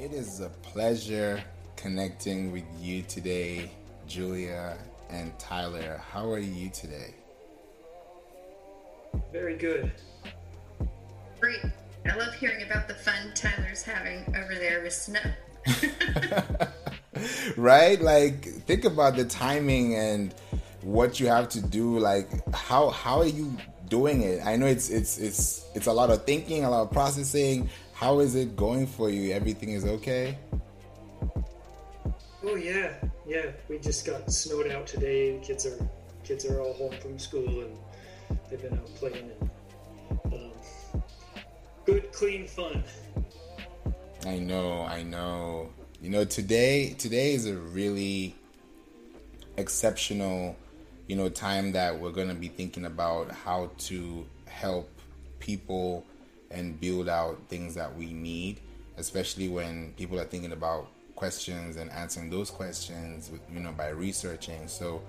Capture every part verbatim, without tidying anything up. It is a pleasure connecting with you today, Julia and Tyler. How are you today? Very good. Great. I love hearing about the fun Tyler's having over there with snow. Right? Like, think about the timing and what you have to do. Like, how how are you doing it? I know it's it's it's it's a lot of thinking, a lot of processing. How is it going for you? Everything is okay? Oh yeah, yeah. We just got snowed out today. And kids are kids are all home from school, and they've been out playing. And, um, good, clean fun. I know, I know. You know, today today is a really exceptional, you know, time that we're going to be thinking about how to help people and build out things that we need, especially when people are thinking about questions and answering those questions, you know, by researching. So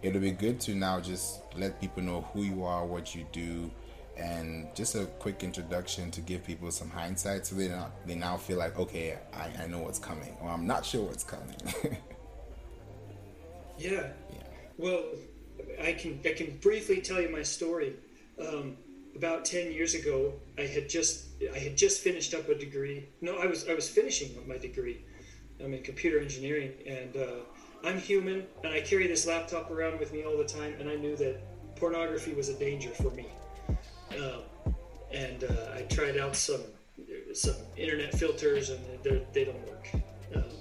it'll be good to now just let people know who you are, what you do, and just a quick introduction to give people some hindsight, so they not they now feel like, okay, I, I know what's coming, or I'm not sure what's coming. yeah. yeah. Well, I can I can briefly tell you my story. Um, About ten years ago, I had just I had just finished up a degree. No, I was I was finishing up my degree. I'm in computer engineering, and uh, I'm human, and I carry this laptop around with me all the time. And I knew that pornography was a danger for me. Um, and uh, I tried out some some internet filters, and they don't work. Um,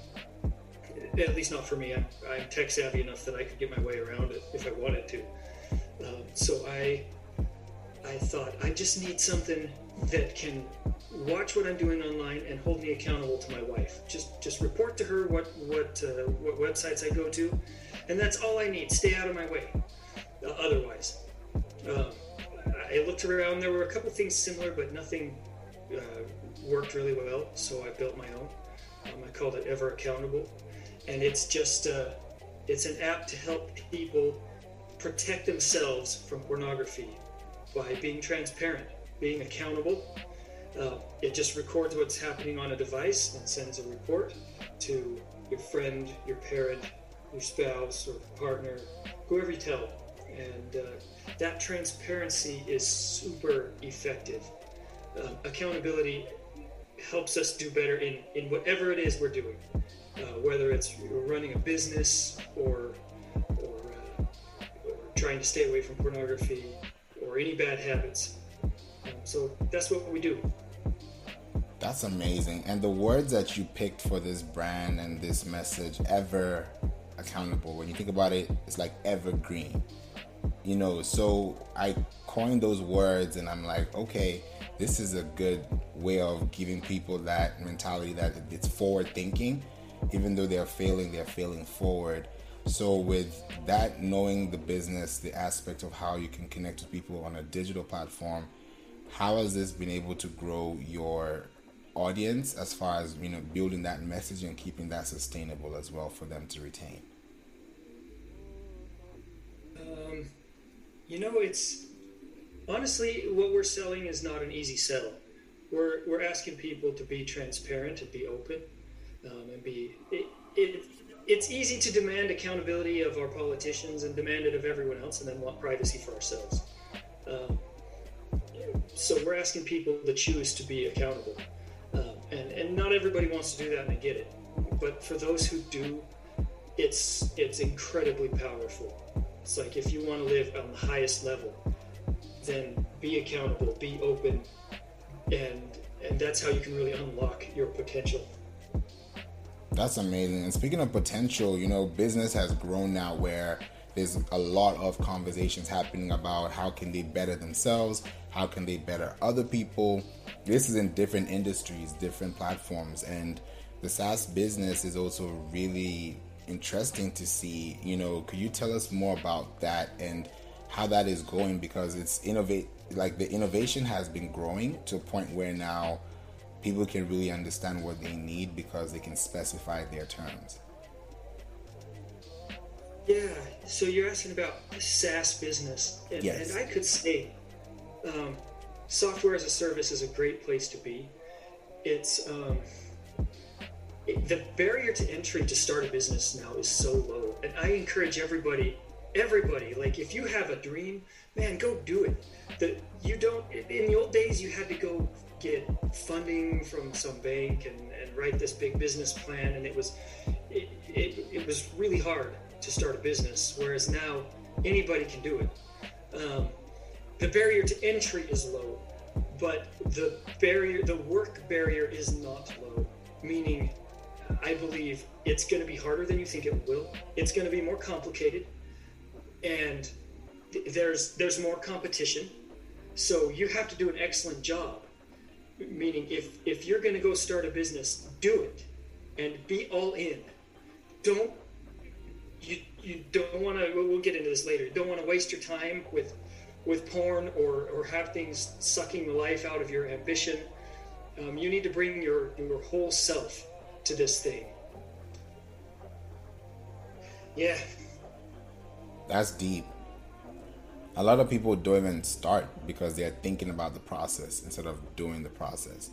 at least not for me. I'm, I'm tech savvy enough that I could get my way around it if I wanted to. Um, so I. I thought, I just need something that can watch what I'm doing online and hold me accountable to my wife. Just just report to her what what, uh, what websites I go to, and that's all I need. Stay out of my way. Uh, otherwise, um, I looked around. There were a couple things similar, but nothing uh, worked really well. So I built my own. Um, I called it Ever Accountable, and it's just uh, it's an app to help people protect themselves from pornography by being transparent, being accountable. Uh, it just records what's happening on a device and sends a report to your friend, your parent, your spouse, or partner, whoever you tell. And uh, that transparency is super effective. Uh, accountability helps us do better in, in whatever it is we're doing, uh, whether it's running a business or, or, uh, or trying to stay away from pornography, or any bad habits. So that's what we do. That's amazing. And the words that you picked for this brand and this message, Ever Accountable, when you think about it, it's like evergreen. You know, so I coined those words, and I'm like, okay, this is a good way of giving people that mentality that it's forward thinking. Even though they're failing, they're failing forward. So with that, knowing the business, the aspect of how you can connect with people on a digital platform, how has this been able to grow your audience as far as, you know, building that message and keeping that sustainable as well for them to retain? Um, you know, it's honestly, what we're selling is not an easy sell. We're we're asking people to be transparent and be open, um, and be it. it It's easy to demand accountability of our politicians and demand it of everyone else, and then want privacy for ourselves. Um, so we're asking people to choose to be accountable. Um, and, and not everybody wants to do that, and I get it. But for those who do, it's it's incredibly powerful. It's like, if you want to live on the highest level, then be accountable, be open, and and that's how you can really unlock your potential. That's amazing. And speaking of potential, you know, business has grown now where there's a lot of conversations happening about how can they better themselves, how can they better other people. This is in different industries, different platforms, and the SaaS business is also really interesting to see. You know, could you tell us more about that and how that is going? Because it's innovate, like the innovation has been growing to a point where now people can really understand what they need because they can specify their terms. Yeah, so you're asking about SaaS business. And, yes. And I could say um, software as a service is a great place to be. It's um, the barrier to entry to start a business now is so low. And I encourage everybody, everybody, like if you have a dream, man, go do it. The, you don't, in the old days, you had to go get funding from some bank and, and write this big business plan. And it was, it, it, it was really hard to start a business. Whereas now anybody can do it. Um, the barrier to entry is low, but the barrier, the work barrier is not low, meaning I believe it's going to be harder than you think it will. It's going to be more complicated, and th- there's there's more competition. So you have to do an excellent job, meaning if, if you're going to go start a business, do it and be all in. Don't, you, you don't want to, we'll get into this later, you don't want to waste your time with with porn or, or have things sucking the life out of your ambition. Um, you need to bring your, your whole self to this thing. Yeah. That's deep. A lot of people don't even start because they're thinking about the process instead of doing the process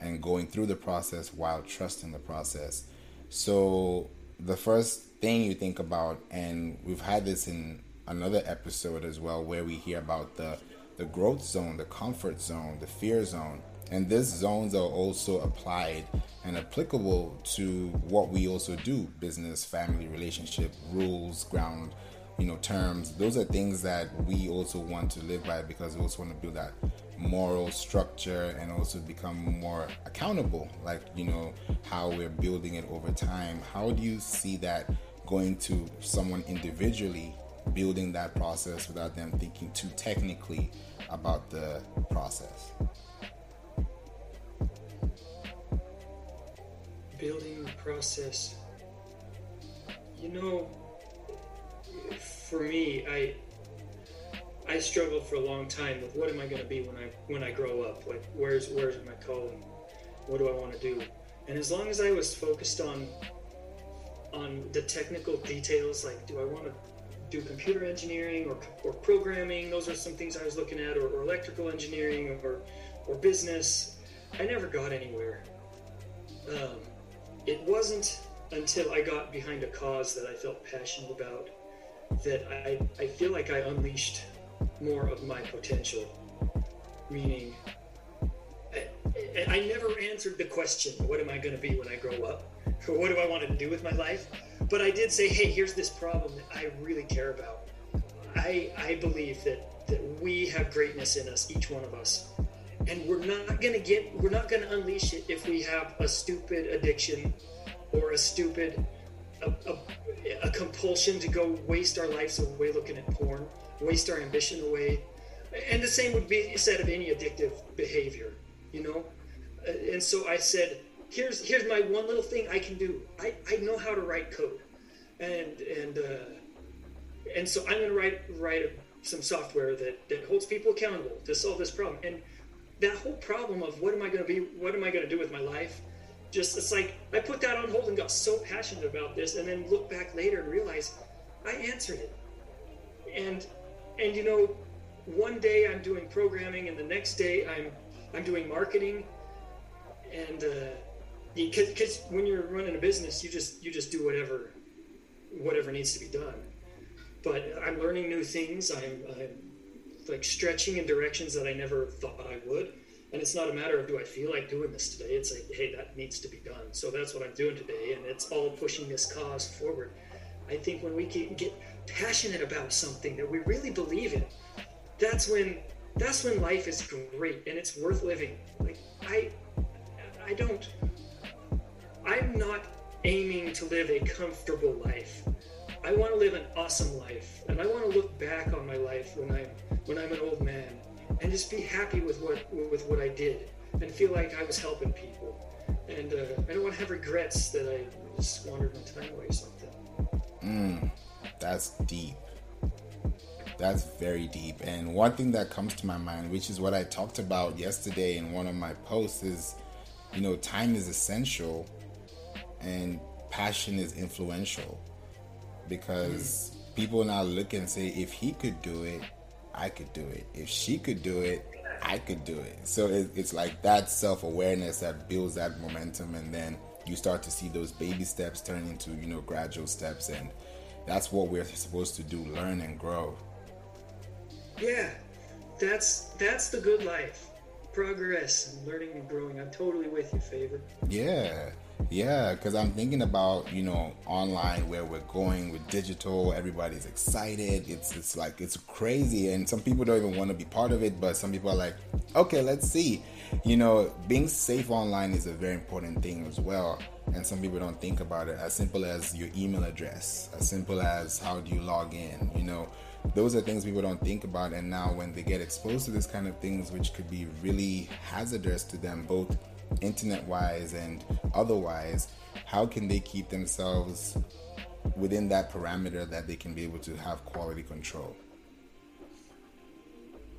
and going through the process while trusting the process. So the first thing you think about, and we've had this in another episode as well, where we hear about the, the growth zone, the comfort zone, the fear zone. And these zones are also applied and applicable to what we also do: business, family, relationship, rules, ground, you know, terms. Those are things that we also want to live by, because we also want to build that moral structure and also become more accountable, like, you know, how we're building it over time. How do you see that going to someone individually, building that process without them thinking too technically about the process? Building the process, you know, for me, I I struggled for a long time with what am I going to be when I when I grow up? Like, where's where's my calling? What do I want to do? And as long as I was focused on on the technical details, like do I want to do computer engineering or or programming? Those are some things I was looking at, or, or electrical engineering, or or business. I never got anywhere. Um, It wasn't until I got behind a cause that I felt passionate about that I, I feel like I unleashed more of my potential. Meaning, I, I never answered the question, what am I going to be when I grow up? Or what do I want to do with my life? But I did say, hey, here's this problem that I really care about. I, I believe that, that we have greatness in us, each one of us. And we're not going to get, we're not going to unleash it if we have a stupid addiction or a stupid, a, a, a compulsion to go waste our lives away looking at porn, waste our ambition away. And the same would be said of any addictive behavior, you know? And so I said, here's, here's my one little thing I can do. I, I know how to write code. And, and, uh, and so I'm going to write, write some software that, that holds people accountable to solve this problem. And that whole problem of what am I going to be, what am I going to do with my life? Just, it's like, I put that on hold and got so passionate about this, and then look back later and realize I answered it. And, and you know, one day I'm doing programming and the next day I'm, I'm doing marketing. And, uh, cause, cause when you're running a business, you just, you just do whatever, whatever needs to be done. But I'm learning new things. I'm, I'm like stretching in directions that I never thought I would. And it's not a matter of, do I feel like doing this today? It's like, hey, that needs to be done. So that's what I'm doing today. And it's all pushing this cause forward. I think when we can get passionate about something that we really believe in, that's when, that's when life is great and it's worth living. Like I, I don't, I'm not aiming to live a comfortable life. I want to live an awesome life, and I want to look back on my life when I'm when I'm an old man, and just be happy with what with what I did, and feel like I was helping people, and uh, I don't want to have regrets that I squandered my time away or something. Mm, that's deep. That's very deep. And one thing that comes to my mind, which is what I talked about yesterday in one of my posts, is, you know, time is essential, and passion is influential. Because people now look and say, if he could do it, I could do it. If she could do it, I could do it. So it's like that self-awareness that builds that momentum, and then you start to see those baby steps turn into, you know, gradual steps. And that's what we're supposed to do, learn and grow. Yeah, that's that's the good life. Progress and learning and growing. I'm totally with you, Favor. Yeah, yeah, because I'm thinking about, you know, online where we're going with digital. Everybody's excited. It's it's like, it's crazy. And some people don't even want to be part of it, but some people are like, okay, let's see. You know, being safe online is a very important thing as well. And some people don't think about it. As simple as your email address, as simple as how do you log in, you know. Those are things people don't think about, and now when they get exposed to this kind of things, which could be really hazardous to them, both internet-wise and otherwise, how can they keep themselves within that parameter that they can be able to have quality control?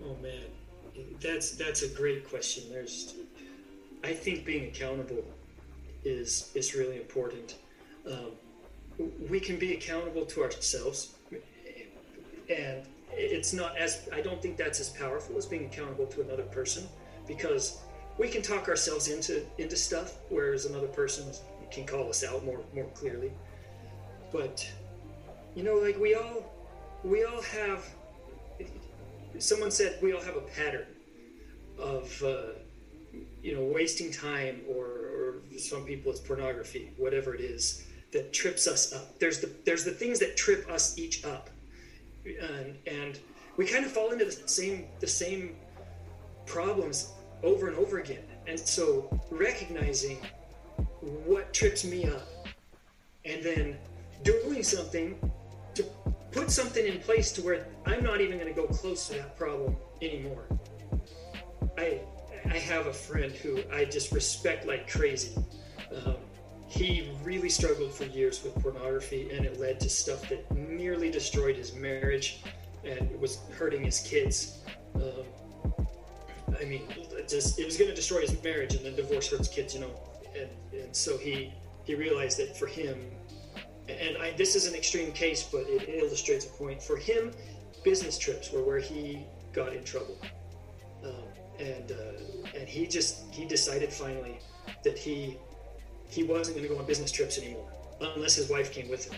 Oh man, that's that's a great question. There's, I think being accountable is is really important. Um, we can be accountable to ourselves. And it's not as, I don't think that's as powerful as being accountable to another person, because we can talk ourselves into into stuff, whereas another person can call us out more more clearly. But you know, like we all we all have, someone said we all have a pattern of uh, you know, wasting time, or or some people it's pornography, whatever it is that trips us up. There's the there's the things that trip us each up. And, and we kind of fall into the same the same problems over and over again. And so recognizing what trips me up and then doing something to put something in place to where I'm not even going to go close to that problem anymore. I I have a friend who I just respect like crazy. Um, He really struggled for years with pornography, and it led to stuff that nearly destroyed his marriage and was hurting his kids. Um, I mean, it just it was going to destroy his marriage, and then divorce hurts kids, you know. And, and so he, he realized that for him, and I, this is an extreme case, but it illustrates a point. For him, business trips were where he got in trouble. Um, and uh, and he just, he decided finally that he... He wasn't going to go on business trips anymore unless his wife came with him.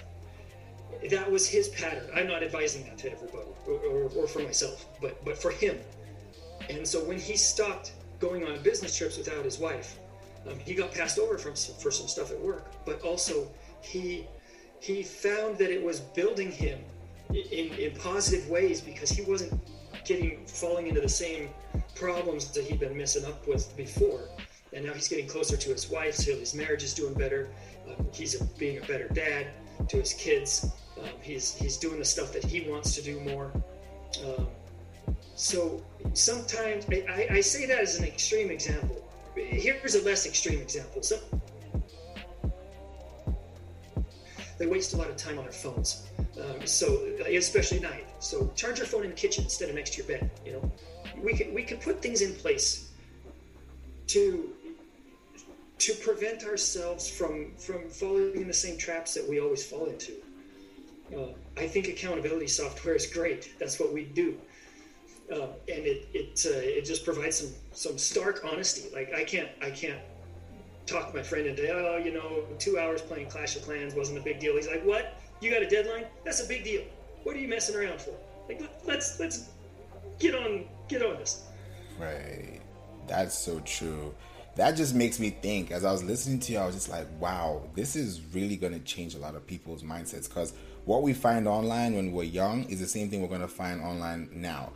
That was his pattern. I'm not advising that to everybody or, or, or for myself, but, but for him. And so when he stopped going on business trips without his wife, um, he got passed over from, for some stuff at work, but also he, he found that it was building him in, in positive ways, because he wasn't getting, falling into the same problems that he'd been messing up with before. And now he's getting closer to his wife, so his marriage is doing better. Um, he's a, being a better dad to his kids. Um, he's he's doing the stuff that he wants to do more. Um, so sometimes, I, I say that as an extreme example. Here's a less extreme example. Some, they waste a lot of time on their phones, um, so especially at night. So charge your phone in the kitchen instead of next to your bed. You know, we can, we can put things in place to to prevent ourselves from, from falling in the same traps that we always fall into. Uh, I think accountability software is great. That's what we do. Uh, and it it, uh, it just provides some, some stark honesty. Like I can't I can't talk my friend into, oh, you know, two hours playing Clash of Clans wasn't a big deal. He's like, what? You got a deadline? That's a big deal. What are you messing around for? Like, let's let's get on get on this. Right. That's so true. That just makes me think. As I was listening to you, I was just like, wow, this is really going to change a lot of people's mindsets, because what we find online when we're young is the same thing we're going to find online now.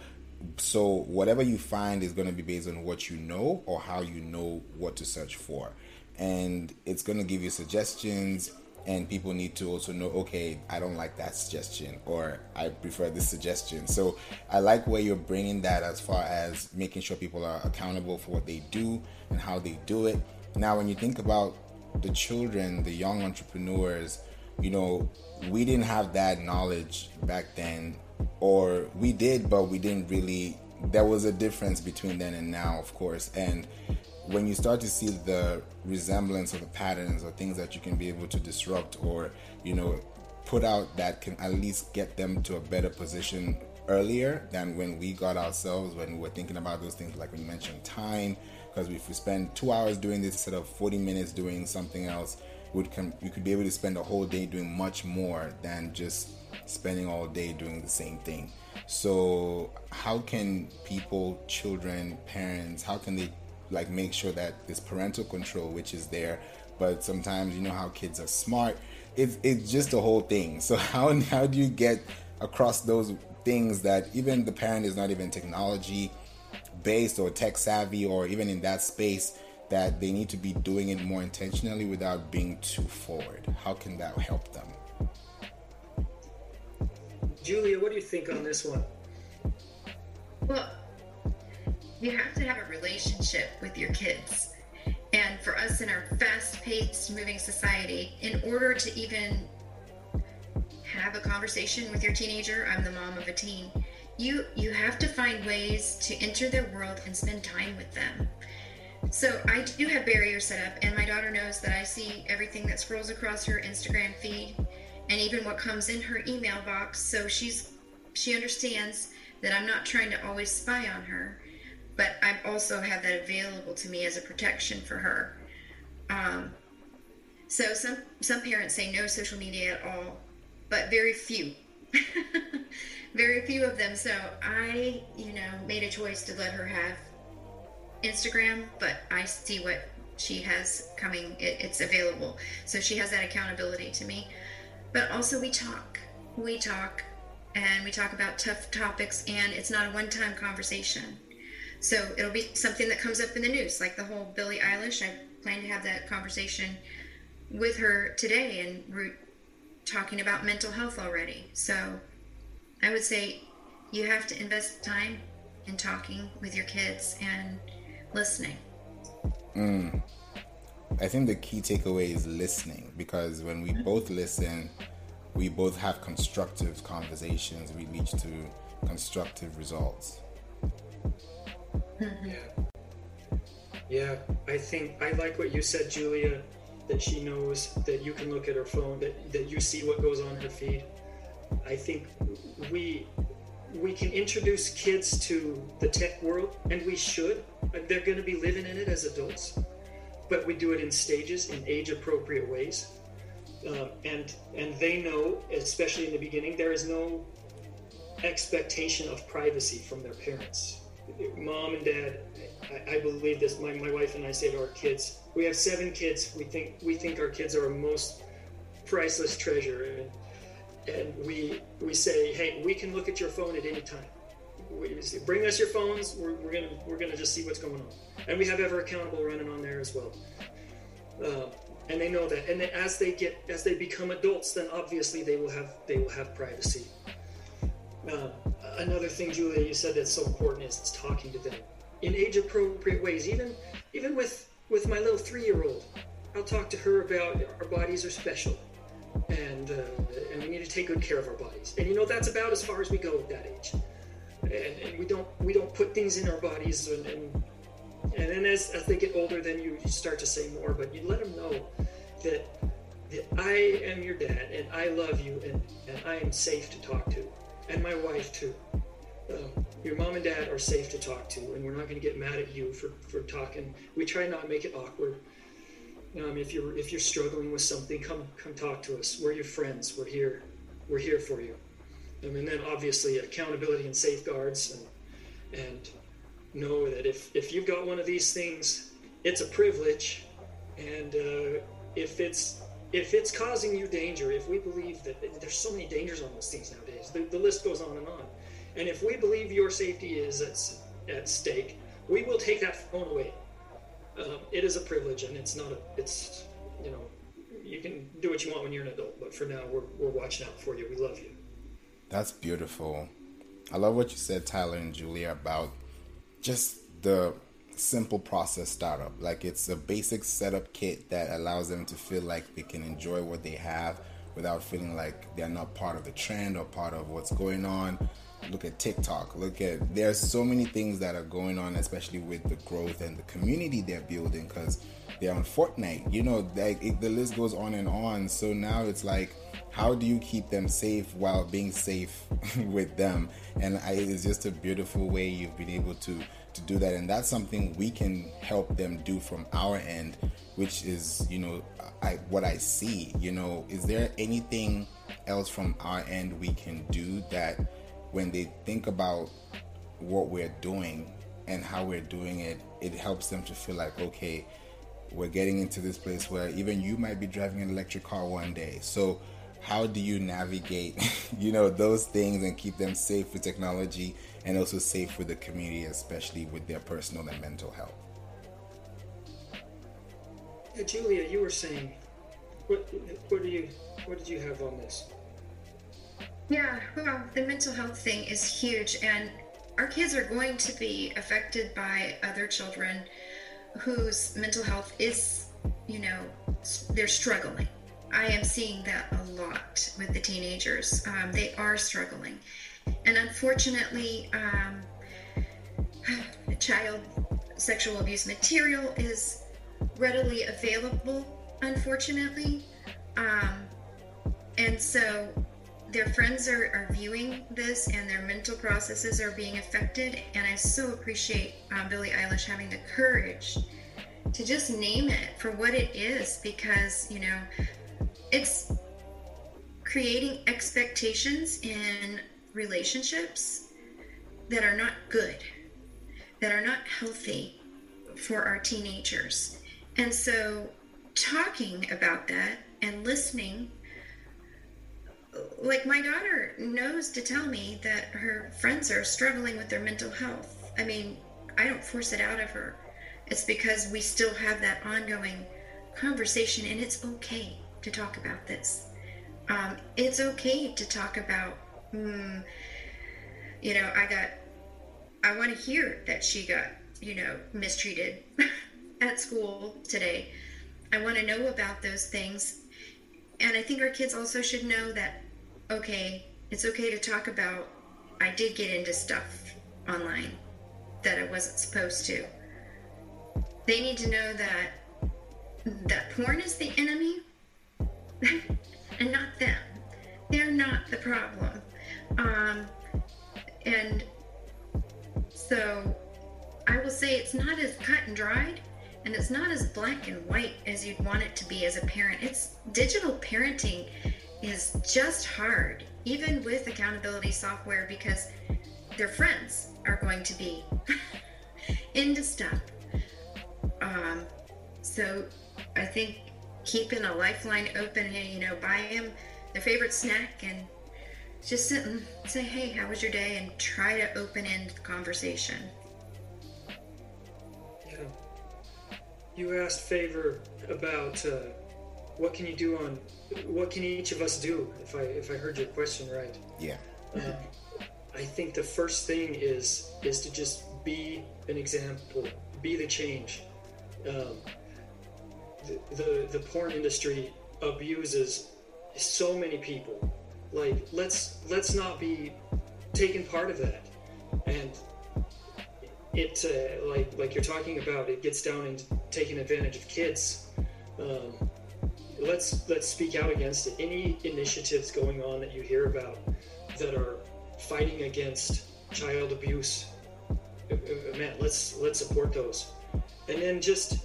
So whatever you find is going to be based on what you know or how you know what to search for. And it's going to give you suggestions, and people need to also know, okay, I don't like that suggestion, or I prefer this suggestion. So I like where you're bringing that as far as making sure people are accountable for what they do and how they do it. Now, when you think about the children, the young entrepreneurs, you know, we didn't have that knowledge back then, or we did, but we didn't really, there was a difference between then and now, of course. And when you start to see the resemblance of the patterns or things that you can be able to disrupt, or, you know, put out that can at least get them to a better position earlier than when we got ourselves, when we were thinking about those things, like we mentioned time, because if we spend two hours doing this instead of forty minutes doing something else, would com- you could be able to spend a whole day doing much more than just spending all day doing the same thing. So how can people, children, parents, how can they like make sure that this parental control, which is there, but sometimes you know how kids are smart, it's it's just the whole thing. So how how do you get across those things that even the parent is not even technology based or tech savvy or even in that space, that they need to be doing it more intentionally without being too forward? How can that help them? Julia, what do you think on this one? Well, you have to have a relationship with your kids. And for us in our fast-paced moving society, in order to even have a conversation with your teenager, I'm the mom of a teen, you you have to find ways to enter their world and spend time with them. So I do have barriers set up, and my daughter knows that I see everything that scrolls across her Instagram feed and even what comes in her email box. So she's she understands that I'm not trying to always spy on her, but I also have that available to me as a protection for her. Um, so some, some parents say no social media at all, but very few, very few of them. So I, you know, made a choice to let her have Instagram, but I see what she has coming. It, it's available. So she has that accountability to me. But also we talk, we talk, and we talk about tough topics, and it's not a one-time conversation. So it'll be something that comes up in the news, like the whole Billie Eilish. I plan to have that conversation with her today, and we're talking about mental health already. So I would say you have to invest time in talking with your kids and listening. Mm. I think the key takeaway is listening, because when we both listen, we both have constructive conversations. We lead to constructive results. Yeah. Yeah, I think I like what you said, Julia, that she knows that you can look at her phone, that, that you see what goes on her feed. I think we we can introduce kids to the tech world, and we should. They're going to be living in it as adults, but we do it in stages, in age-appropriate ways. Uh, and and they know, especially in the beginning, there is no expectation of privacy from their parents. Mom and dad, I, I believe this, my, my wife and I say to our kids, we have seven kids, we think we think our kids are our most priceless treasure. And, and we we say, hey, we can look at your phone at any time. We say, bring us your phones, we're, we're gonna we're gonna just see what's going on. And we have Ever Accountable running on there as well. Uh, and they know that. And then as they get as they become adults, then obviously they will have they will have privacy. Uh, another thing, Julia, you said that's so important is it's talking to them in age-appropriate ways. Even even with, with my little three-year-old, I'll talk to her about our bodies are special, and uh, and we need to take good care of our bodies. And you know, that's about as far as we go at that age. And, and we don't we don't put things in our bodies. And and, and then as, as they get older, then you, you start to say more. But you let them know that that I am your dad, and I love you, and, and I am safe to talk to. And my wife too. Um, your mom and dad are safe to talk to, and we're not going to get mad at you for, for talking. We try not to make it awkward. Um, if you're if you're struggling with something, come come talk to us. We're your friends. We're here. We're here for you. Um, and then obviously accountability and safeguards, and and know that if if you've got one of these things, it's a privilege, and uh, if it's. If it's causing you danger, if we believe that there's so many dangers on those things nowadays, the, the list goes on and on. And if we believe your safety is at, at stake, we will take that phone away. Um, it is a privilege, and it's not a, it's, you know, you can do what you want when you're an adult, but for now, we're, we're watching out for you. We love you. That's beautiful. I love what you said, Tyler and Julia, about just the simple process startup. Like, it's a basic setup kit that allows them to feel like they can enjoy what they have without feeling like they're not part of the trend or part of what's going on. Look at TikTok. Look at, there's so many things that are going on, especially with the growth and the community they're building, because They're on Fortnite. You know, like it, the list goes on and on. So now it's like, how do you keep them safe while being safe with them? And I, it's just a beautiful way you've been able to to do that. And that's something we can help them do from our end, which is, you know, I, what I see. You know, is there anything else from our end we can do that when they think about what we're doing and how we're doing it, it helps them to feel like, okay, we're getting into this place where even you might be driving an electric car one day. So how do you navigate, you know, those things and keep them safe with technology and also safe with the community, especially with their personal and mental health? Yeah, Julia, you were saying, what, what do you, what did you have on this? Yeah, well, the mental health thing is huge, and our kids are going to be affected by other children whose mental health is, you know, they're struggling. I am seeing that a lot with the teenagers. Um, they are struggling. And unfortunately, um, child sexual abuse material is readily available, unfortunately. Um, and so their friends are, are viewing this, and their mental processes are being affected. And I so appreciate um, Billie Eilish having the courage to just name it for what it is, because, you know, it's creating expectations in relationships that are not good, that are not healthy for our teenagers. And so talking about that and listening, like my daughter knows to tell me that her friends are struggling with their mental health. I mean, I don't force it out of her. It's because we still have that ongoing conversation, and it's okay to talk about this. Um, it's okay to talk about, mm, you know, I got, I want to hear that she got, you know, mistreated at school today. I want to know about those things. And I think our kids also should know that, okay, it's okay to talk about, I did get into stuff online that I wasn't supposed to. They need to know that that porn is the enemy and not them. They're not the problem. Um, and so I will say it's not as cut and dried, and it's not as black and white as you'd want it to be as a parent. It's digital parenting is just hard, even with accountability software, because their friends are going to be into stuff. Um, so I think keeping a lifeline open, you know, buy them their favorite snack and just sit and say, hey, how was your day? And try to open-end conversation. Yeah. You asked Favor about uh, what can you do on, what can each of us do, if I if I heard your question right. Yeah. Uh, I think the first thing is is to just be an example, be the change. Um, the, the the porn industry abuses so many people. Like let's let's not be taking part of that. And it uh, like like you're talking about, it gets down into taking advantage of kids. Um, let's let's speak out against it. Any initiatives going on that you hear about that are fighting against child abuse, man, let's let's support those. And then just,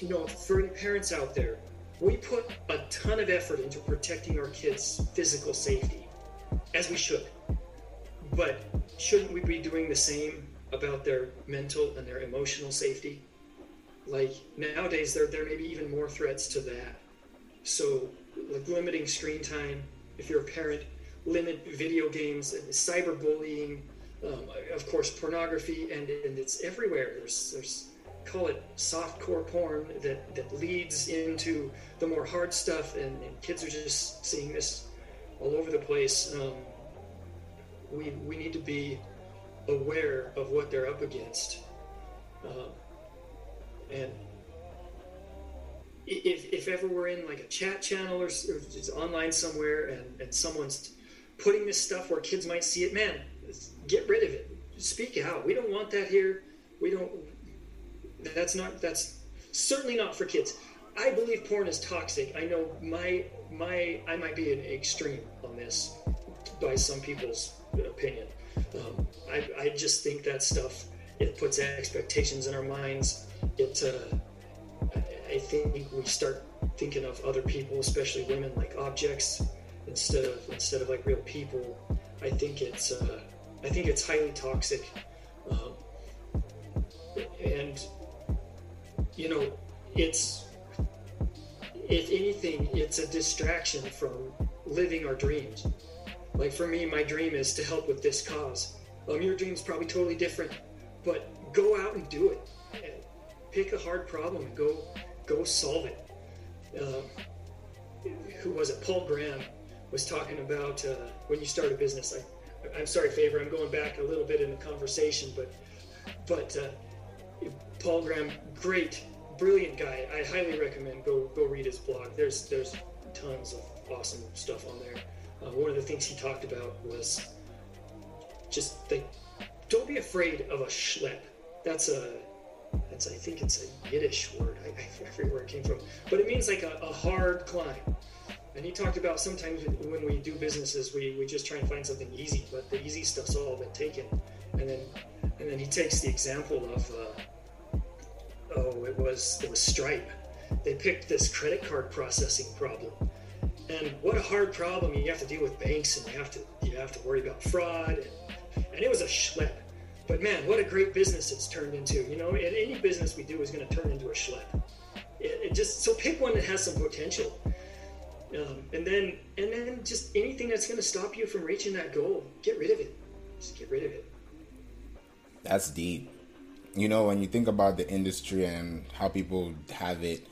you know, for any parents out there, we put a ton of effort into protecting our kids' physical safety, as we should. But shouldn't we be doing the same about their mental and their emotional safety? Like nowadays, there there may be even more threats to that. So like limiting screen time, if you're a parent, limit video games, and cyberbullying, um, of course, pornography, and, and it's everywhere. There's there's call it softcore porn that, that leads into the more hard stuff, and, and kids are just seeing this all over the place. Um, we we need to be aware of what they're up against. Um, and if if ever we're in like a chat channel or, or it's online somewhere and, and someone's putting this stuff where kids might see it, man, get rid of it. Speak out. We don't want that here. We don't, that's not, that's certainly not for kids. I believe porn is toxic. I know my my I might be an extreme on this by some people's opinion. Um, I, I just think that stuff, it puts expectations in our minds. It uh, I, I think we start thinking of other people, especially women, like objects instead of instead of like real people. I think it's uh, I think it's highly toxic, um, and you know it's. If anything, it's a distraction from living our dreams. Like for me, my dream is to help with this cause. Um, your dream's probably totally different, but go out and do it. And pick a hard problem and go go solve it. Um, who was it? Paul Graham was talking about uh, when you start a business. I, I'm sorry, Favor, I'm going back a little bit in the conversation, but but uh, Paul Graham, great. Brilliant guy. I highly recommend go go read his blog. There's there's tons of awesome stuff on there. Uh, one of the things he talked about was just like, don't be afraid of a schlep. That's a that's I think it's a Yiddish word. I, I forget where it came from, but it means like a, a hard climb. And he talked about sometimes when we do businesses, we, we just try and find something easy, but the easy stuff's all been taken. And then and then he takes the example of. Uh, Oh, it was it was Stripe. They picked this credit card processing problem, and what a hard problem! You have to deal with banks, and you have to you have to worry about fraud, and, and it was a schlep. But man, what a great business it's turned into. You know, and any business we do is going to turn into a schlep. It, it just so pick one that has some potential, um, and then and then just anything that's going to stop you from reaching that goal, get rid of it. Just get rid of it. That's deep. You know, when you think about the industry and how people have it,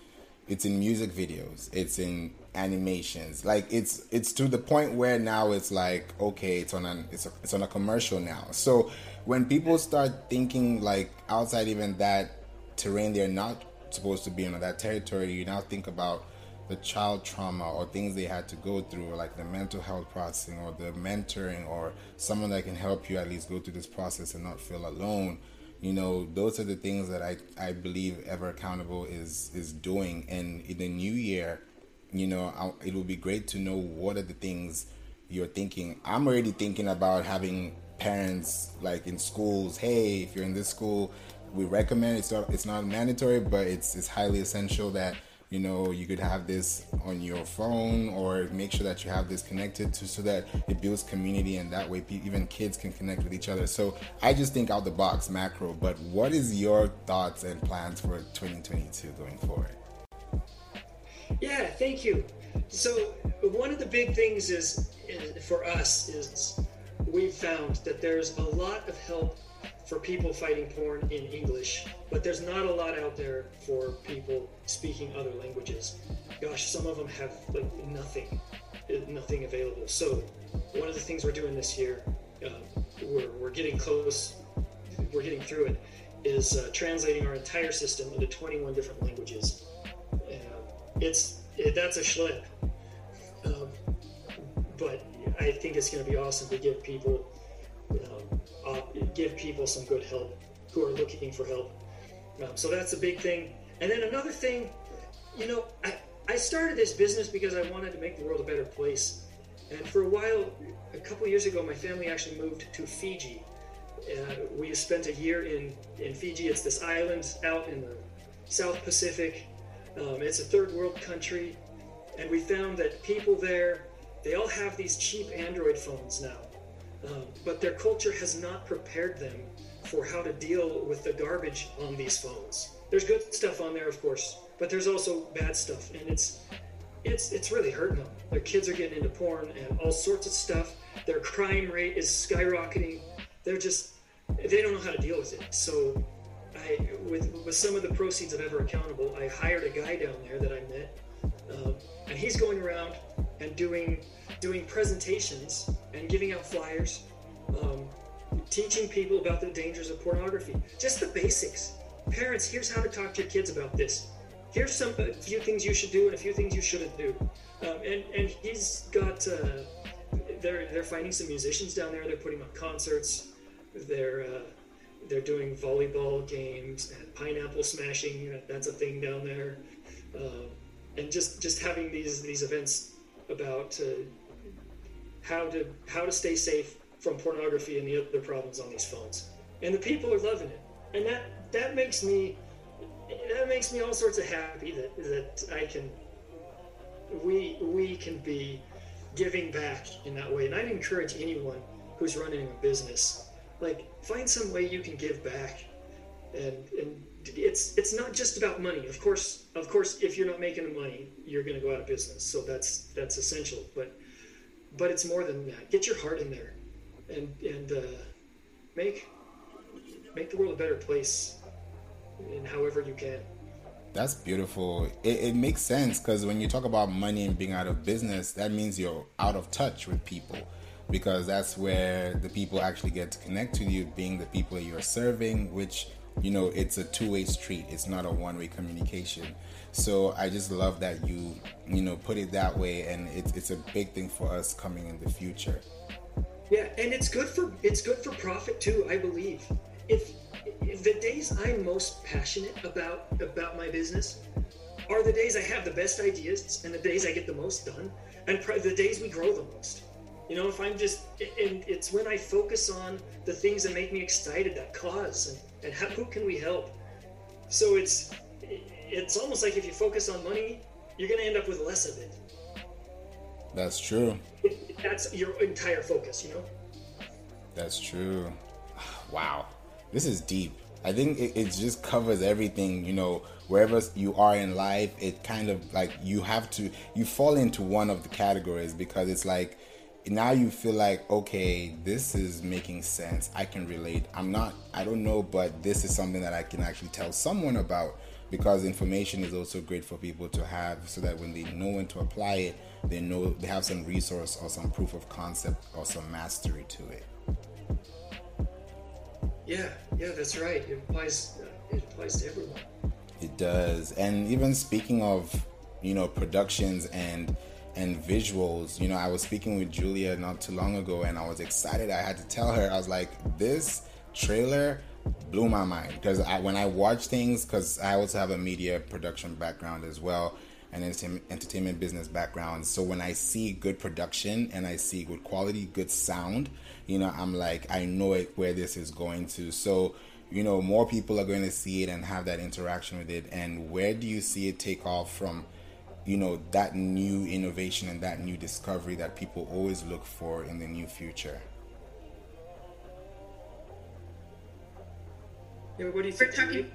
it's in music videos, it's in animations. Like it's it's to the point where now it's like, okay, it's on an it's a, it's on a commercial now. So when people start thinking like outside even that terrain they're not supposed to be in, or that territory, you now think about the child trauma or things they had to go through, or like the mental health processing or the mentoring or someone that can help you at least go through this process and not feel alone. You know, those are the things that I, I believe Ever Accountable is, is doing. And in the new year, you know, I'll, it will be great to know what are the things you're thinking. I'm already thinking about having parents, like in schools, hey, if you're in this school, we recommend, it's not, it's not mandatory, but it's, it's highly essential that, you know, you could have this on your phone or make sure that you have this connected to, so that it builds community, and that way pe- even kids can connect with each other. So I just think out the box, macro. But what is your thoughts and plans for twenty twenty-two going forward? Yeah, thank you. So one of the big things is, is for us is we've found that there's a lot of help for people fighting porn in English, but there's not a lot out there for people speaking other languages. Gosh, some of them have like nothing, nothing available. So one of the things we're doing this year, uh, we're, we're getting close, we're getting through it, is uh, translating our entire system into twenty-one different languages. Uh, it's it, that's a schlep, um, but I think it's going to be awesome to give people. Um, uh, give people some good help who are looking for help. Um, so that's a big thing. And then another thing, you know, I, I started this business because I wanted to make the world a better place. And for a while, a couple years ago, my family actually moved to Fiji. Uh, we spent a year in, in Fiji. It's this island out in the South Pacific. Um, it's a third world country. And we found that people there, they all have these cheap Android phones now. Um, but their culture has not prepared them for how to deal with the garbage on these phones. There's good stuff on there, of course, but there's also bad stuff, and it's it's it's really hurting them. Their kids are getting into porn and all sorts of stuff. Their crime rate is skyrocketing. They're just they don't know how to deal with it. So, I with with some of the proceeds of Ever Accountable, I hired a guy down there that I met, um, and he's going around and doing. doing presentations and giving out flyers, um, teaching people about the dangers of pornography, just the basics. Parents, here's how to talk to your kids about this. Here's some a few things you should do and a few things you shouldn't do. Um, and, and he's got, uh, they're, they're finding some musicians down there. They're putting on concerts. They're, uh, They're doing volleyball games and pineapple smashing. That's a thing down there. Uh, and just, just having these, these events about uh, how to how to stay safe from pornography and the other problems on these phones. And the people are loving it. And that, that makes me that makes me all sorts of happy that, that I can we we can be giving back in that way. And I'd encourage anyone who's running a business, like, find some way you can give back. And and it's it's not just about money. Of course, of course, if you're not making the money, you're going to go out of business. So that's that's essential. But but it's more than that. Get your heart in there, and and uh, make make the world a better place in however you can. That's beautiful. It, it makes sense, because when you talk about money and being out of business, that means you're out of touch with people, because that's where the people actually get to connect to you, being the people that you're serving, which, you know, it's a two-way street. It's not a one-way communication. So I just love that you, you know, put it that way, and it's it's a big thing for us coming in the future. Yeah, and it's good for it's good for profit too, I believe. If, if the days I'm most passionate about about my business are the days I have the best ideas, and the days I get the most done, and pr- the days we grow the most. You know, if I'm just, and it's when I focus on the things that make me excited, that cause, and, and how, who can we help? So it's it's almost like if you focus on money, you're going to end up with less of it. That's true. It, that's your entire focus, you know? That's true. Wow. This is deep. I think it, it just covers everything, you know, wherever you are in life. It kind of like you have to, you fall into one of the categories, because it's like, now you feel like, okay, this is making sense. I can relate. I'm not, I don't know, but this is something that I can actually tell someone about, because information is also great for people to have, so that when they know when to apply it, they know they have some resource or some proof of concept or some mastery to it. Yeah, yeah, that's right. It applies, it applies to everyone. It does. And even speaking of, you know, productions and and visuals, you know, I was speaking with Julia not too long ago, and I was excited. I had to tell her, I was like, this trailer blew my mind, because I, when I watch things, because I also have a media production background as well, and entertainment business background. So when I see good production and I see good quality, good sound, you know, I'm like, I know it, where this is going to. So, you know, more people are going to see it and have that interaction with it. And where do you see it take off from? You know, that new innovation and that new discovery that people always look for in the new future. Yeah, what do you think? We're talking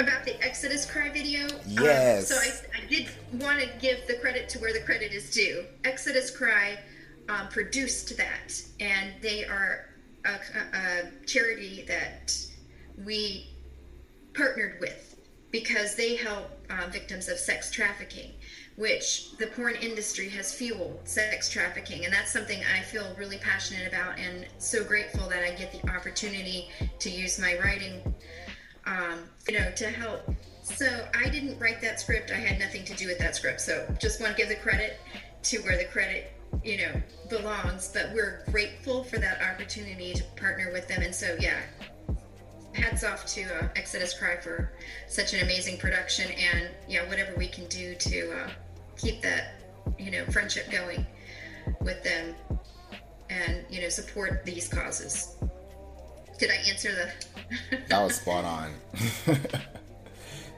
about the Exodus Cry video. Yes. Um, so I, I did want to give the credit to where the credit is due. Exodus Cry um, produced that, and they are a, a charity that we partnered with, because they help uh, victims of sex trafficking, which the porn industry has fueled sex trafficking. And that's something I feel really passionate about, and so grateful that I get the opportunity to use my writing, um, you know, to help. So I didn't write that script. I had nothing to do with that script. So just want to give the credit to where the credit, you know, belongs, but we're grateful for that opportunity to partner with them. And so, yeah. Hats off to uh, Exodus Cry for such an amazing production, and yeah, whatever we can do to uh, keep that, you know, friendship going with them, and you know, support these causes. Did I answer the? That was spot on.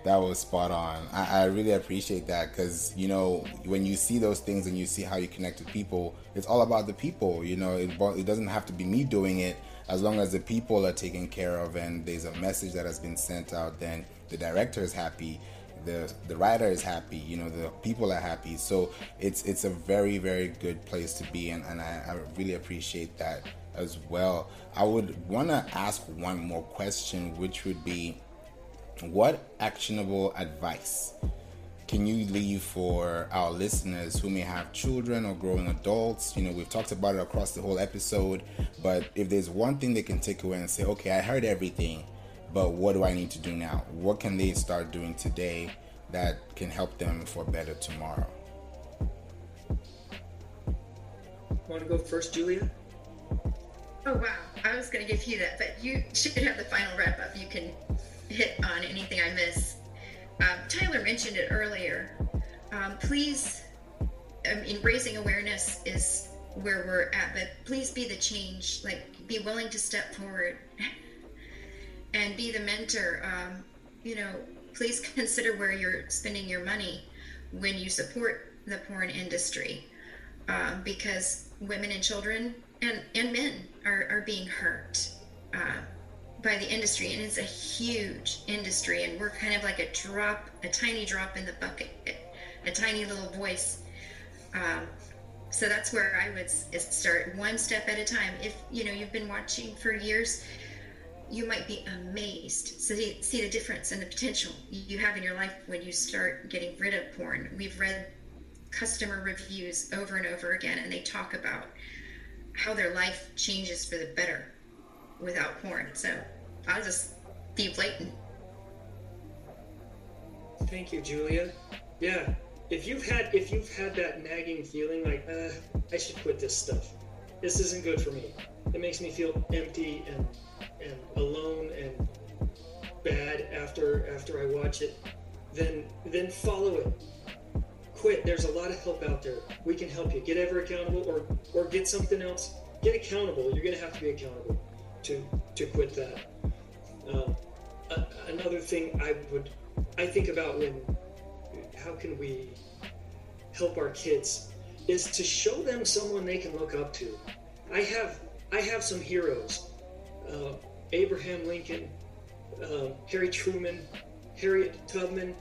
That was spot on. I, I really appreciate that, because you know, when you see those things and you see how you connect with people, it's all about the people. You know, it, it doesn't have to be me doing it. As long as the people are taken care of and there's a message that has been sent out, then the director is happy, the the writer is happy, you know, the people are happy. So it's it's a very, very good place to be, and, and I, I really appreciate that as well. I would want to ask one more question, which would be, what actionable advice can you leave for our listeners who may have children or growing adults? You know, we've talked about it across the whole episode, but if there's one thing they can take away and say, okay, I heard everything, but what do I need to do now? What can they start doing today that can help them for better tomorrow? Want to go first, Julia? Oh, wow. I was going to give you that, but you should have the final wrap up. You can hit on anything I miss. Um, Tyler mentioned it earlier. Um, please, I mean, raising awareness is where we're at, but please be the change. Like, be willing to step forward and be the mentor. Um, you know, please consider where you're spending your money when you support the porn industry, um, because women and children and, and men are, are being hurt uh, by the industry, and it's a huge industry, and we're kind of like a drop, a tiny drop in the bucket, a tiny little voice. Um, so that's where I would start, one step at a time. If, you know, you've been watching for years, you might be amazed. So you see the difference and the potential you have in your life when you start getting rid of porn. We've read customer reviews over and over again, and they talk about how their life changes for the better without porn. So I'll just be blatant. Thank you, Julia. Yeah, if you've had if you've had that nagging feeling like, uh, I should quit this stuff, this isn't good for me, it makes me feel empty and and alone and bad after after I watch it, then then follow it. Quit. There's a lot of help out there. We can help you. Get Ever Accountable, or or get something else. Get accountable. You're gonna have to be accountable to to quit that. Um, a, another thing I would I think about when how can we help our kids is to show them someone they can look up to. I have I have some heroes. Uh, Abraham Lincoln, uh, Harry Truman, Harriet Tubman,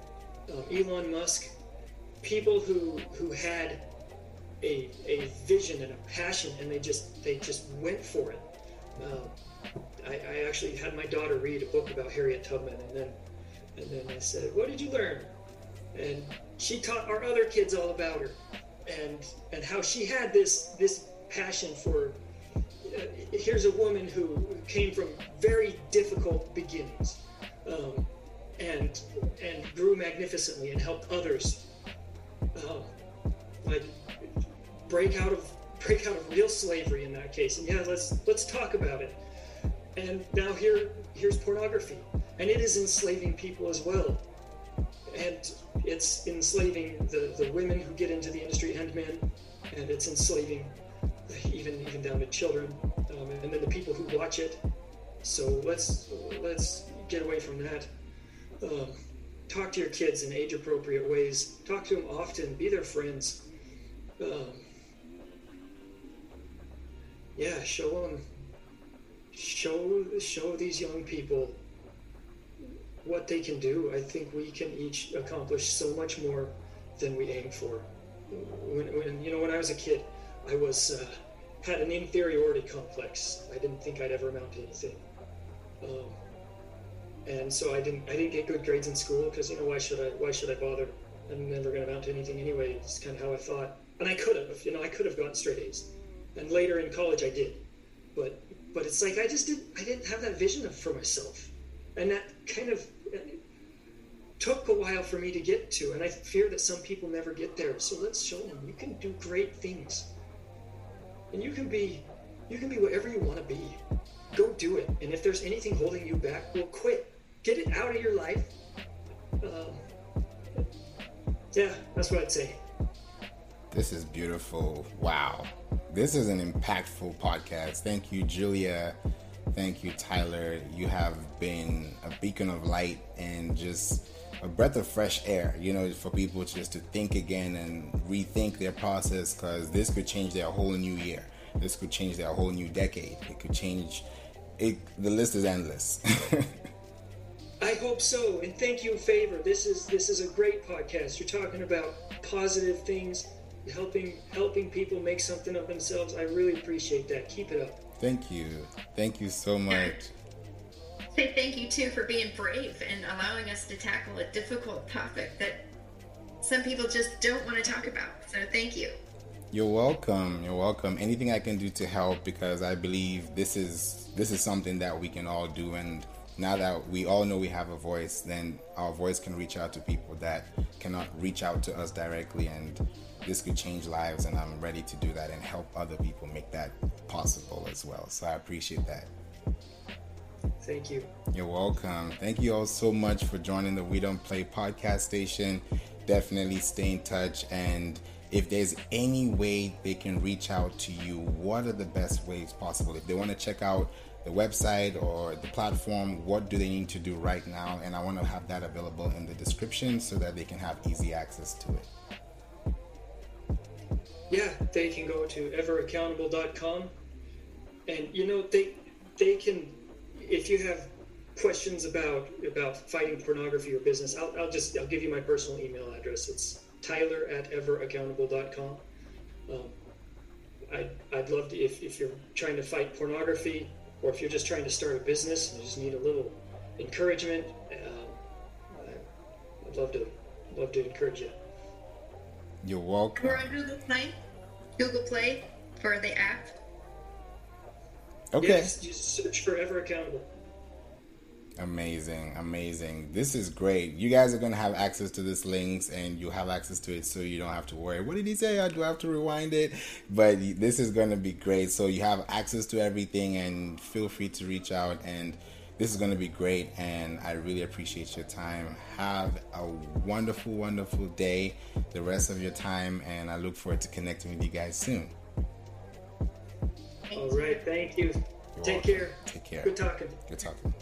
um, Elon Musk. People who who had a a vision and a passion, and they just they just went for it. Uh, I, I actually had my daughter read a book about Harriet Tubman, and then and then I said, "What did you learn?" And she taught our other kids all about her, and and how she had this this passion for. Uh, here's a woman who came from very difficult beginnings, um, and and grew magnificently and helped others. Um, like break out of break out of real slavery in that case, and yeah, let's let's talk about it. And now here here's pornography, and it is enslaving people as well, and it's enslaving the, the women who get into the industry and men, and it's enslaving even even down to children, um, and then the people who watch it. So let's let's get away from that. Um, Talk to your kids in age-appropriate ways. Talk to them often. Be their friends. Um, yeah, show them, show show these young people what they can do. I think we can each accomplish so much more than we aim for. When, when you know, when I was a kid, I was uh, had an inferiority complex. I didn't think I'd ever amount to anything. Um, And so I didn't. I didn't get good grades in school because, you know, why should I? Why should I bother? I'm never going to amount to anything anyway. It's kind of how I thought. And I could have. You know, I could have gotten straight A's. And later in college, I did. But but it's like I just didn't. I didn't have that vision of, for myself. And that kind of took a while for me to get to. And I fear that some people never get there. So let's show them you can do great things. And you can be. You can be whatever you want to be. Go do it. And if there's anything holding you back, well, quit. Get it out of your life. Um, yeah, that's what I'd say. This is beautiful. Wow. This is an impactful podcast. Thank you, Julia. Thank you, Tyler. You have been a beacon of light and just a breath of fresh air, you know, for people just to think again and rethink their process, because this could change their whole new year. This could change their whole new decade. It could change it. The list is endless. I hope so, and thank you, Favor. This is this is a great podcast. You're talking about positive things, helping helping people make something of themselves. I really appreciate that. Keep it up. Thank you. Thank you so much. Say thank you too for being brave and allowing us to tackle a difficult topic that some people just don't want to talk about. So thank you. You're welcome. You're welcome. Anything I can do to help, because I believe this is this is something that we can all do, and now that we all know we have a voice, then our voice can reach out to people that cannot reach out to us directly, and this could change lives, and I'm ready to do that and help other people make that possible as well. So I appreciate that. Thank you. You're welcome. Thank you all so much for joining the We Don't Play podcast station. Definitely stay in touch, and if there's any way they can reach out to you, what are the best ways possible? If they want to check out the website or the platform, what do they need to do right now? And I want to have that available in the description so that they can have easy access to it. Yeah, they can go to ever accountable dot com, and you know, they they can, if you have questions about about fighting pornography or business, I'll, I'll just I'll give you my personal email address. It's Tyler at ever accountable dot com. Um, I I'd love to, if if you're trying to fight pornography, or if you're just trying to start a business and you just need a little encouragement, um, I'd love to love to encourage you. You're welcome. We're on Google Play, Google Play for the app. Okay. Yes, just search for Ever Accountable. Amazing, amazing. This is great. You guys are going to have access to these links, and you'll have access to it so you don't have to worry. What did he say? Do I have to rewind it? But this is going to be great. So you have access to everything, and feel free to reach out. And this is going to be great, and I really appreciate your time. Have a wonderful, wonderful day, the rest of your time, and I look forward to connecting with you guys soon. All right. Thank you. You're Take welcome. Care. Take care. Good talking. Good talking.